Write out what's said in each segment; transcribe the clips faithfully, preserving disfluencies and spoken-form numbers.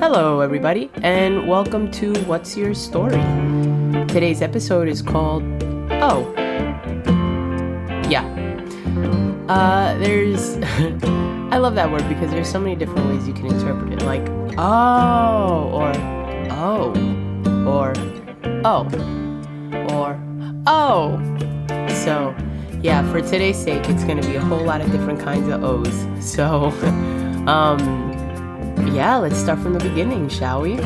Hello, everybody, and welcome to What's Your Story? Today's episode is called, Oh, Yeah. Uh, there's, I love that word because there's so many different ways you can interpret it, like, oh, or, oh, or, oh, or, oh. So, yeah, for today's sake, it's going to be a whole lot of different kinds of O's. So, um... yeah, let's start from the beginning, shall we?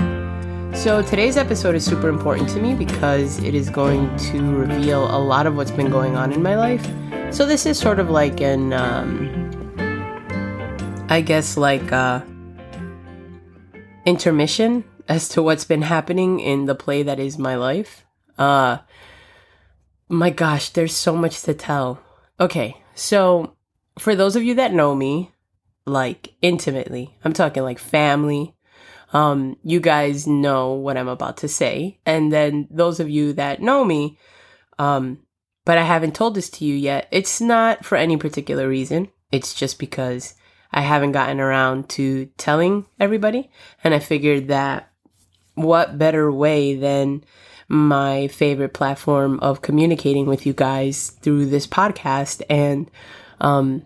So today's episode is super important to me because it is going to reveal a lot of what's been going on in my life. So this is sort of like an, um, I guess like uh, intermission as to what's been happening in the play that is my life. Uh, my gosh, there's so much to tell. Okay, so for those of you that know me, like intimately, I'm talking like family, um you guys know what I'm about to say. And then those of you that know me, um but I haven't told this to you yet, it's not for any particular reason, it's just because I haven't gotten around to telling everybody, and I figured that what better way than my favorite platform of communicating with you guys through this podcast. And um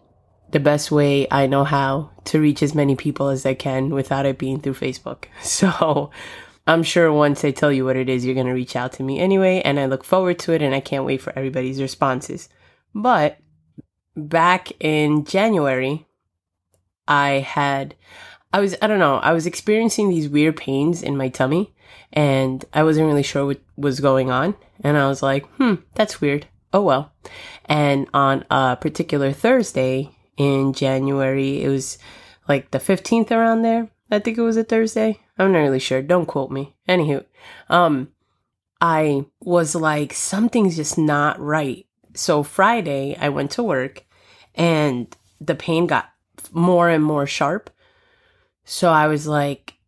the best way I know how to reach as many people as I can without it being through Facebook. So I'm sure once I tell you what it is, you're going to reach out to me anyway, and I look forward to it, and I can't wait for everybody's responses. But back in January, I had, I was, I don't know, I was experiencing these weird pains in my tummy, and I wasn't really sure what was going on. And I was like, hmm, that's weird. Oh, well. And on a particular Thursday, in January, it was like the fifteenth around there. I think it was a Thursday. I'm not really sure. Don't quote me. Anywho, um, I was like, something's just not right. So Friday, I went to work and the pain got more and more sharp. So I was like,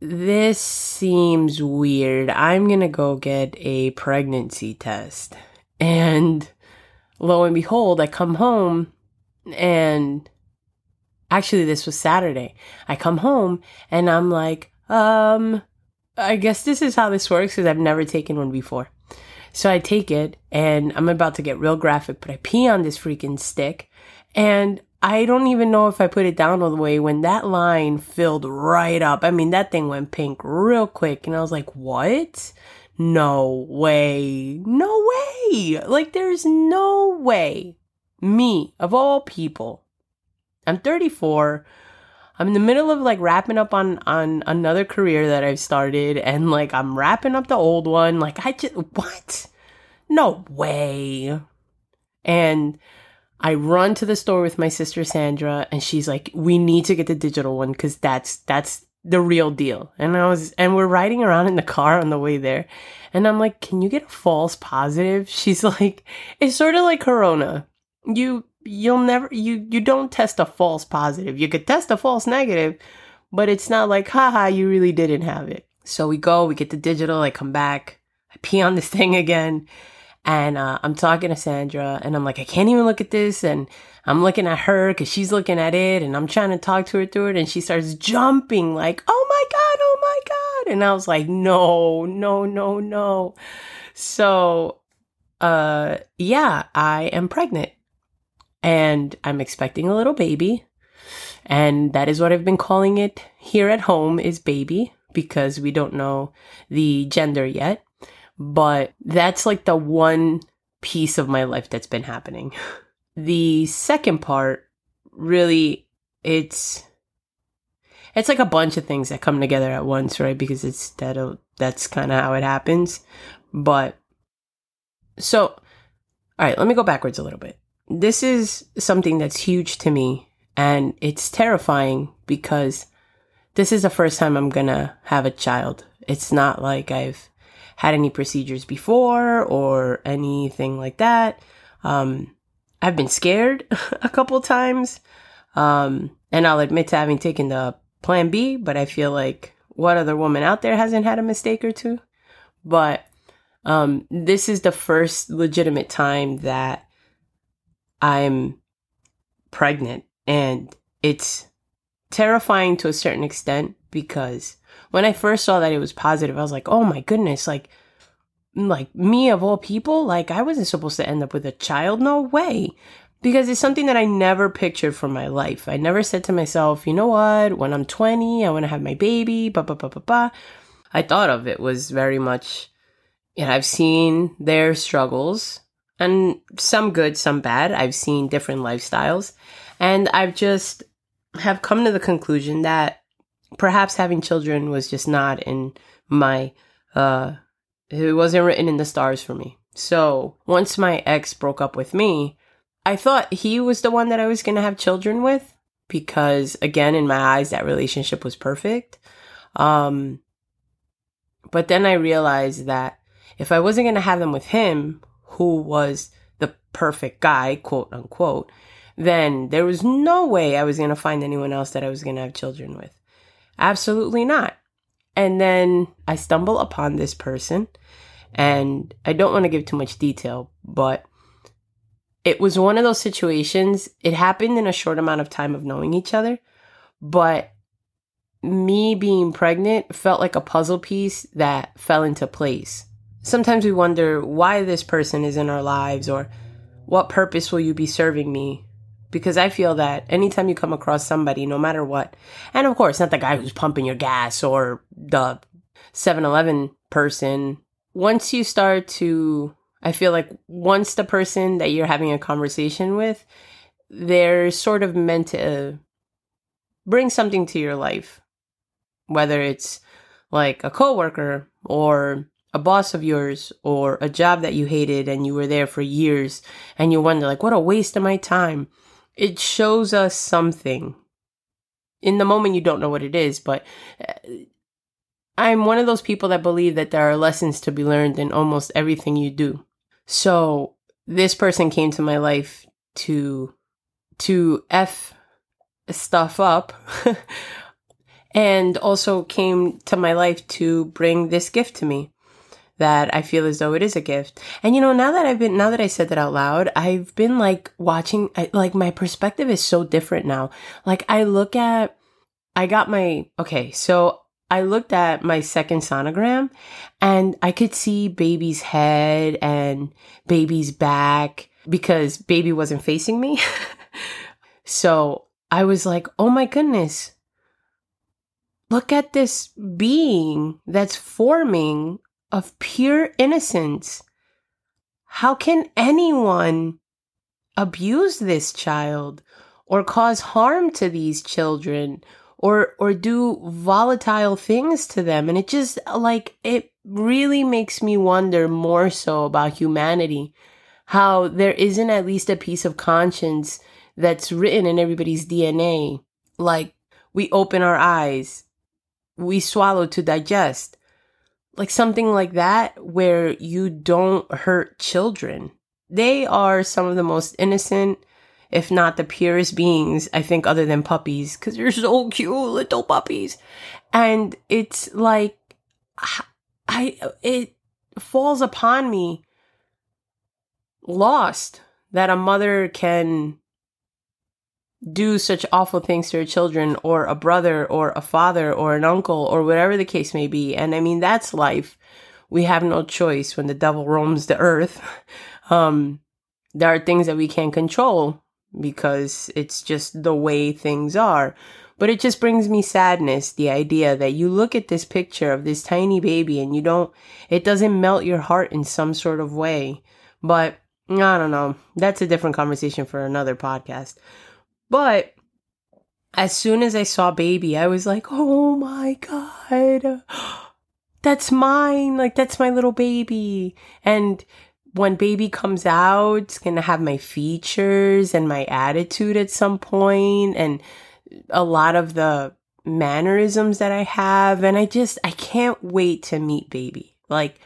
this seems weird. I'm going to go get a pregnancy test. And lo and behold, I come home. And actually, this was Saturday. I come home and I'm like, um, I guess this is how this works because I've never taken one before. So I take it and I'm about to get real graphic, but I pee on this freaking stick. And I don't even know if I put it down all the way when that line filled right up. I mean, that thing went pink real quick. And I was like, what? No way. No way. Like, there's no way. Me, of all people, I'm thirty-four, I'm in the middle of like wrapping up on, on another career that I've started, and like I'm wrapping up the old one, like I just, what? No way. And I run to the store with my sister Sandra, and she's like, we need to get the digital one because that's, that's the real deal. And I was, and we're riding around in the car on the way there, and I'm like, can you get a false positive? She's like, it's sort of like Corona. You, you'll never, you, you don't test a false positive. You could test a false negative, but it's not like, haha, you really didn't have it. So we go, we get the digital, I come back, I pee on this thing again. And uh, I'm talking to Sandra and I'm like, I can't even look at this. And I'm looking at her cause she's looking at it and I'm trying to talk to her through it. And she starts jumping like, oh my God, oh my God. And I was like, no, no, no, no. So, uh, yeah, I am pregnant. And I'm expecting a little baby, and that is what I've been calling it here at home is baby, because we don't know the gender yet, but that's like the one piece of my life that's been happening. The second part, really, it's it's like a bunch of things that come together at once, right? Because it's that that's kind of how it happens. But, so, all right, let me go backwards a little bit. This is something that's huge to me, and it's terrifying because this is the first time I'm gonna have a child. It's not like I've had any procedures before or anything like that. Um, I've been scared a couple times, um, and I'll admit to having taken the Plan B, but I feel like what other woman out there hasn't had a mistake or two? But um, this is the first legitimate time that I'm pregnant, and it's terrifying to a certain extent, because when I first saw that it was positive, I was like, oh my goodness, like, like me of all people, like I wasn't supposed to end up with a child. No way. Because it's something that I never pictured for my life. I never said to myself, you know what, when I'm twenty, I want to have my baby, ba ba ba ba ba. I thought of it was very much, and you know, I've seen their struggles, and some good, some bad. I've seen different lifestyles, and I've just have come to the conclusion that perhaps having children was just not in my, uh, it wasn't written in the stars for me. So once my ex broke up with me, I thought he was the one that I was going to have children with because, again, in my eyes, that relationship was perfect. Um, but then I realized that if I wasn't going to have them with him, who was the perfect guy, quote unquote, then there was no way I was going to find anyone else that I was going to have children with. Absolutely not. And then I stumble upon this person, and I don't want to give too much detail, but it was one of those situations. It happened in a short amount of time of knowing each other, but me being pregnant felt like a puzzle piece that fell into place. Sometimes we wonder why this person is in our lives, or what purpose will you be serving me? Because I feel that anytime you come across somebody, no matter what, and of course, not the guy who's pumping your gas or the seven eleven person, once you start to, I feel like once the person that you're having a conversation with, they're sort of meant to bring something to your life, whether it's like a coworker or a boss of yours or a job that you hated and you were there for years and you wonder like, what a waste of my time. It shows us something. In the moment, you don't know what it is, but I'm one of those people that believe that there are lessons to be learned in almost everything you do. So this person came to my life to, to F stuff up and also came to my life to bring this gift to me. That I feel as though it is a gift. And you know, now that I've been, now that I said that out loud, I've been like watching, I, like my perspective is so different now. Like I look at, I got my, okay, so I looked at my second sonogram and I could see baby's head and baby's back because baby wasn't facing me. So I was like, oh my goodness, look at this being that's forming of pure innocence. How can anyone abuse this child or cause harm to these children or or do volatile things to them? And it just like, it really makes me wonder more so about humanity, how there isn't at least a piece of conscience that's written in everybody's D N A. Like we open our eyes, we swallow to digest. Like something like that where you don't hurt children. They are some of the most innocent, if not the purest beings, I think, other than puppies, because they're so cute, little puppies. And it's like, I, it falls upon me lost that a mother can do such awful things to her children, or a brother or a father or an uncle or whatever the case may be. And I mean, that's life. We have no choice when the devil roams the earth. Um, there are things that we can't control because it's just the way things are. But it just brings me sadness, the idea that you look at this picture of this tiny baby and you don't, it doesn't melt your heart in some sort of way. But I don't know. That's a different conversation for another podcast. But as soon as I saw baby, I was like, oh my God, that's mine. Like, that's my little baby. And when baby comes out, it's going to have my features and my attitude at some point and a lot of the mannerisms that I have. And I just, I can't wait to meet baby. Like,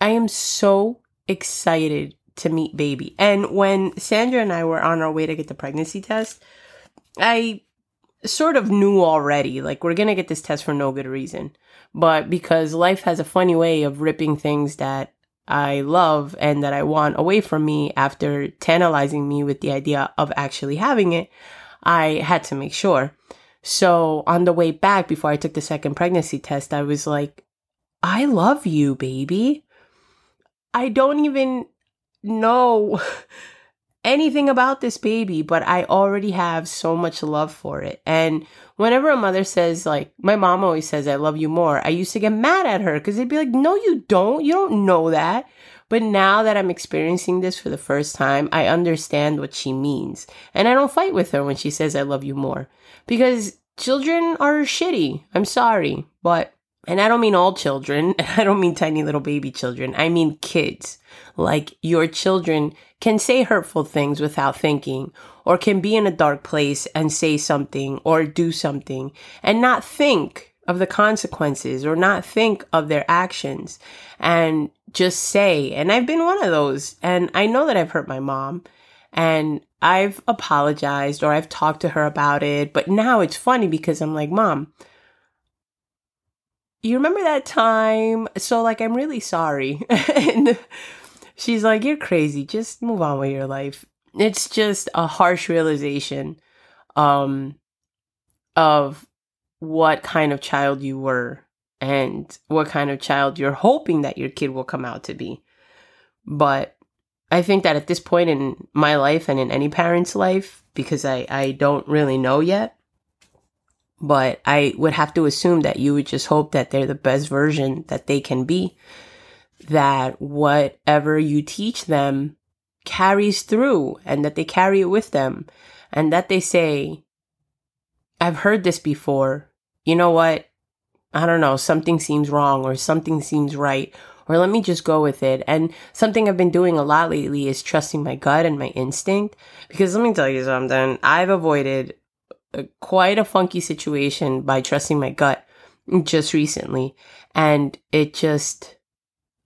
I am so excited to meet baby. And when Sandra and I were on our way to get the pregnancy test, I sort of knew already, like, we're going to get this test for no good reason, but because life has a funny way of ripping things that I love and that I want away from me after tantalizing me with the idea of actually having it, I had to make sure. So on the way back, before I took the second pregnancy test, I was like, I love you, baby. I don't even know anything about this baby, but I already have so much love for it. And whenever a mother says, like, my mom always says, I love you more, I used to get mad at her because they'd be like, no, you don't. You don't know that. But now that I'm experiencing this for the first time, I understand what she means. And I don't fight with her when she says, I love you more. Because children are shitty. I'm sorry. But, and I don't mean all children. I don't mean tiny little baby children. I mean kids. Like, your children can say hurtful things without thinking, or can be in a dark place and say something or do something and not think of the consequences or not think of their actions and just say. And I've been one of those, and I know that I've hurt my mom, and I've apologized or I've talked to her about it. But now it's funny because I'm like, Mom, you remember that time? So, like, I'm really sorry. And she's like, you're crazy. Just move on with your life. It's just a harsh realization um, of what kind of child you were and what kind of child you're hoping that your kid will come out to be. But I think that at this point in my life and in any parent's life, because I, I don't really know yet, but I would have to assume that you would just hope that they're the best version that they can be, that whatever you teach them carries through and that they carry it with them and that they say, I've heard this before. You know what? I don't know. Something seems wrong or something seems right, or let me just go with it. And something I've been doing a lot lately is trusting my gut and my instinct, because let me tell you something. I've avoided a, quite a funky situation by trusting my gut just recently. And it just,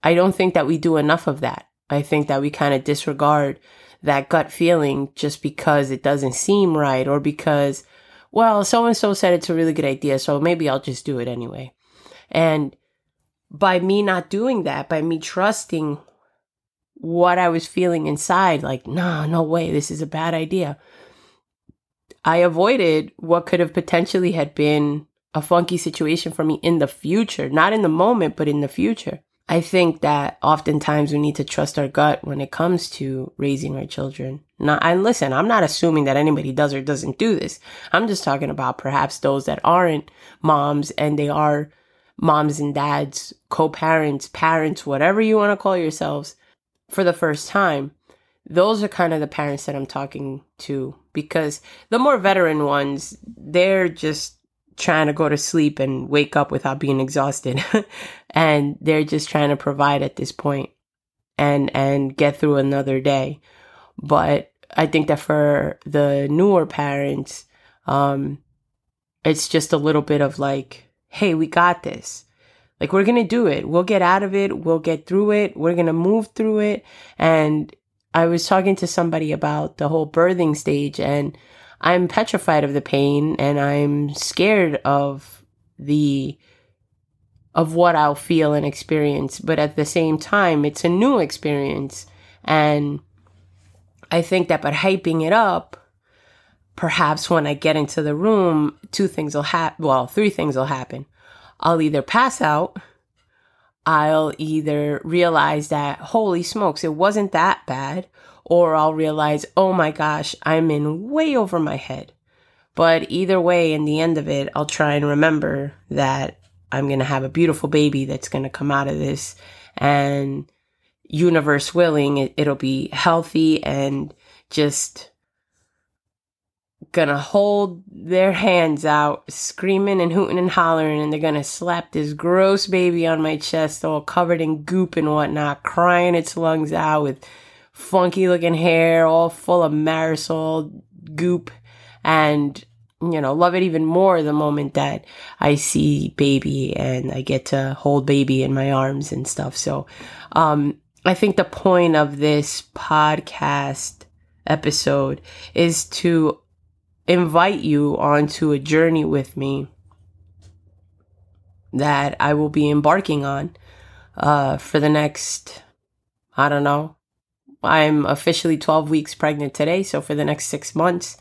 I don't think that we do enough of that. I think that we kind of disregard that gut feeling just because it doesn't seem right, or because, well, so-and-so said it's a really good idea, so maybe I'll just do it anyway. And by me not doing that, by me trusting what I was feeling inside, like, no, no way, this is a bad idea, I avoided what could have potentially had been a funky situation for me in the future, not in the moment, but in the future. I think that oftentimes we need to trust our gut when it comes to raising our children. Now, and listen, I'm not assuming that anybody does or doesn't do this. I'm just talking about perhaps those that aren't moms and they are moms and dads, co-parents, parents, whatever you want to call yourselves, for the first time. Those are kind of the parents that I'm talking to, because the more veteran ones, they're just trying to go to sleep and wake up without being exhausted. And they're just trying to provide at this point and, and get through another day. But I think that for the newer parents, um, it's just a little bit of like, hey, we got this. Like, we're going to do it. We'll get out of it. We'll get through it. We're going to move through it. And I was talking to somebody about the whole birthing stage, and I'm petrified of the pain, and I'm scared of the of what I'll feel and experience. But at the same time, it's a new experience. And I think that by hyping it up, perhaps when I get into the room, two things will happen. Well, three things will happen. I'll either pass out. I'll either realize that, holy smokes, it wasn't that bad. Or I'll realize, oh my gosh, I'm in way over my head. But either way, in the end of it, I'll try and remember that I'm going to have a beautiful baby that's going to come out of this. And universe willing, it, it'll be healthy and just going to hold their hands out, screaming and hooting and hollering. And they're going to slap this gross baby on my chest, all covered in goop and whatnot, crying its lungs out with funky looking hair all full of Marisol goop. And, you know, love it even more the moment that I see baby and I get to hold baby in my arms and stuff. So um, I think the point of this podcast episode is to invite you onto a journey with me that I will be embarking on uh, for the next, I don't know, I'm officially twelve weeks pregnant today. So for the next six months,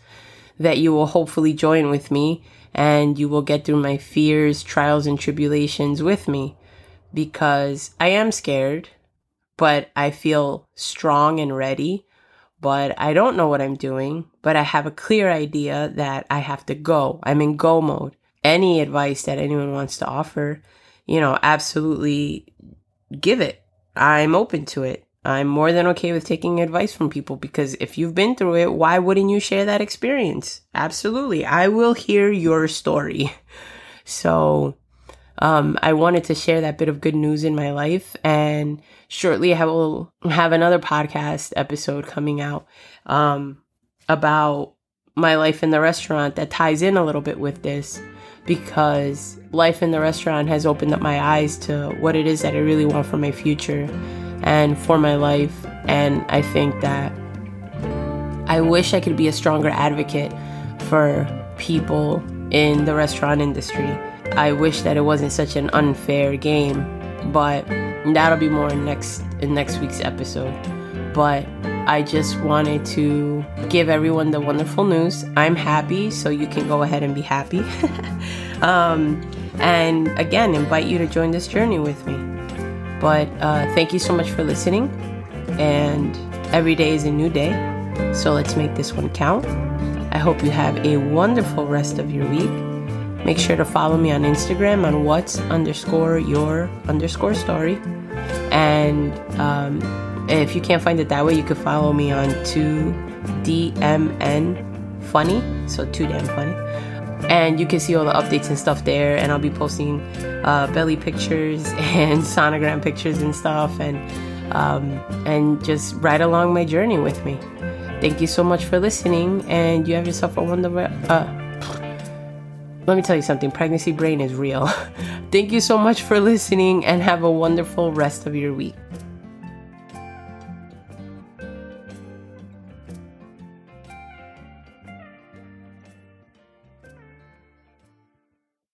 that you will hopefully join with me, and you will get through my fears, trials, and tribulations with me, because I am scared, but I feel strong and ready, but I don't know what I'm doing, but I have a clear idea that I have to go. I'm in go mode. Any advice that anyone wants to offer, you know, absolutely give it. I'm open to it. I'm more than okay with taking advice from people, because if you've been through it, why wouldn't you share that experience? Absolutely. I will hear your story. So um, I wanted to share that bit of good news in my life. And shortly I will have another podcast episode coming out um, about my life in the restaurant that ties in a little bit with this, because life in the restaurant has opened up my eyes to what it is that I really want for my future and for my life. And I think that I wish I could be a stronger advocate for people in the restaurant industry. I wish that it wasn't such an unfair game, but that'll be more in next in next week's episode. But I just wanted to give everyone the wonderful news. I'm happy, so you can go ahead and be happy. um, and again, invite you to join this journey with me. But uh, thank you so much for listening. And every day is a new day, so let's make this one count. I hope you have a wonderful rest of your week. Make sure to follow me on Instagram on what's underscore your underscore story. And um, if you can't find it that way, you can follow me on two D M N funny. So two damn funny. And you can see all the updates and stuff there. And I'll be posting uh, belly pictures and sonogram pictures and stuff. And um, and just ride along my journey with me. Thank you so much for listening. And you have yourself a wonderful... Uh, let me tell you something. Pregnancy brain is real. Thank you so much for listening. And have a wonderful rest of your week.